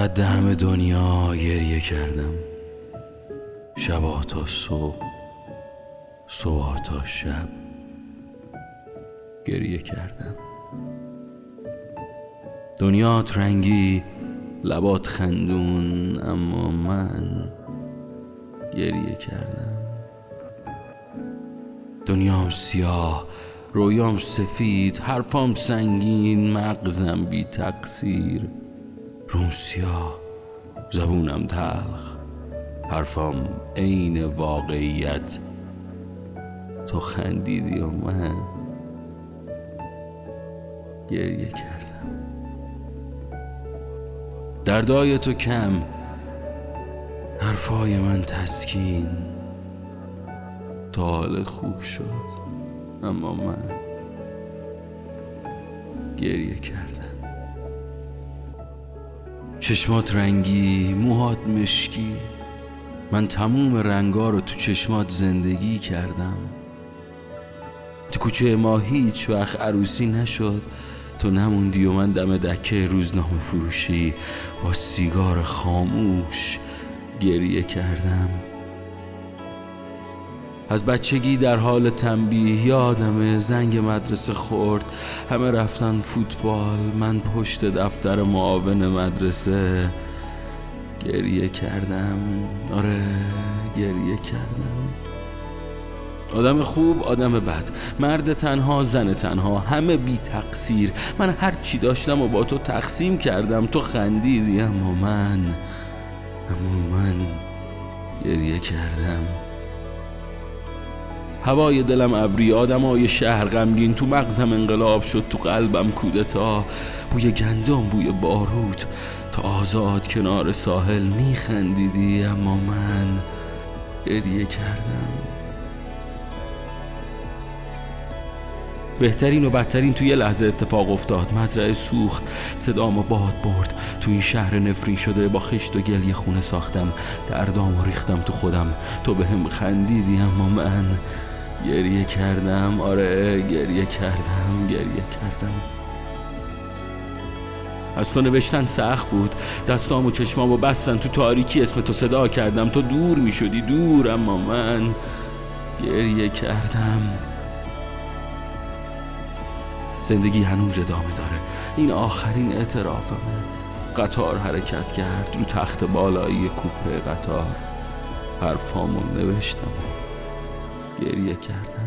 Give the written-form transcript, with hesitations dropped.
قد همه دنیا گریه کردم، شبا تا صبح، صبا تا شب گریه کردم. دنیات رنگی، لبات خندون، اما من گریه کردم. دنیام سیاه، رویام سفید، حرفام سنگین، مغزم بی تقصیر، روم سیاه، زبونم تلخ، حرفام عین واقعیت. تو خندیدی و من گریه کردم. دردای تو کم، حرفای من تسکین، تا حالت خوب شد اما من گریه کردم. چشمات رنگی، موهات مشکی، من تموم رنگا رو تو چشمات زندگی کردم. تو کوچه ما هیچ وقت عروسی نشد، تو نموندی و من دم دکه روزنامه فروشی با سیگار خاموش گریه کردم. از بچگی در حال تنبیه، یادمه زنگ مدرسه خورد، همه رفتن فوتبال، من پشت دفتر معاون مدرسه گریه کردم. آره گریه کردم. آدم خوب، آدم بد، مرد تنها، زن تنها، همه بی تقصیر. من هر چی داشتم و با تو تقسیم کردم. تو خندیدی اما من گریه کردم. هوای دلم ابری، آدمای شهر غمگین، تو مغزم انقلاب شد، تو قلبم کودتا. بوی گندم، بوی بارود، تا آزاد کنار ساحل میخندیدی اما من گریه کردم. بهترین و بدترین توی لحظه اتفاق افتاد. مزرعه سوخت، صدامو باد برد. تو این شهر نفرین شده با خشت و گلی خونه ساختم، دردامو ریختم تو خودم. تو بهم خندیدی اما من گریه کردم. آره گریه کردم. از تو نوشتن سخت بود، دستامو چشمامو بستن، تو تاریکی اسم تو صدا کردم. تو دور می شدی، دور، اما من گریه کردم. زندگی هنوز ادامه داره، این آخرین اعترافمه. قطار حرکت کرد، رو تخت بالایی کوپه قطار حرفامو نوشتم، گریه کردم.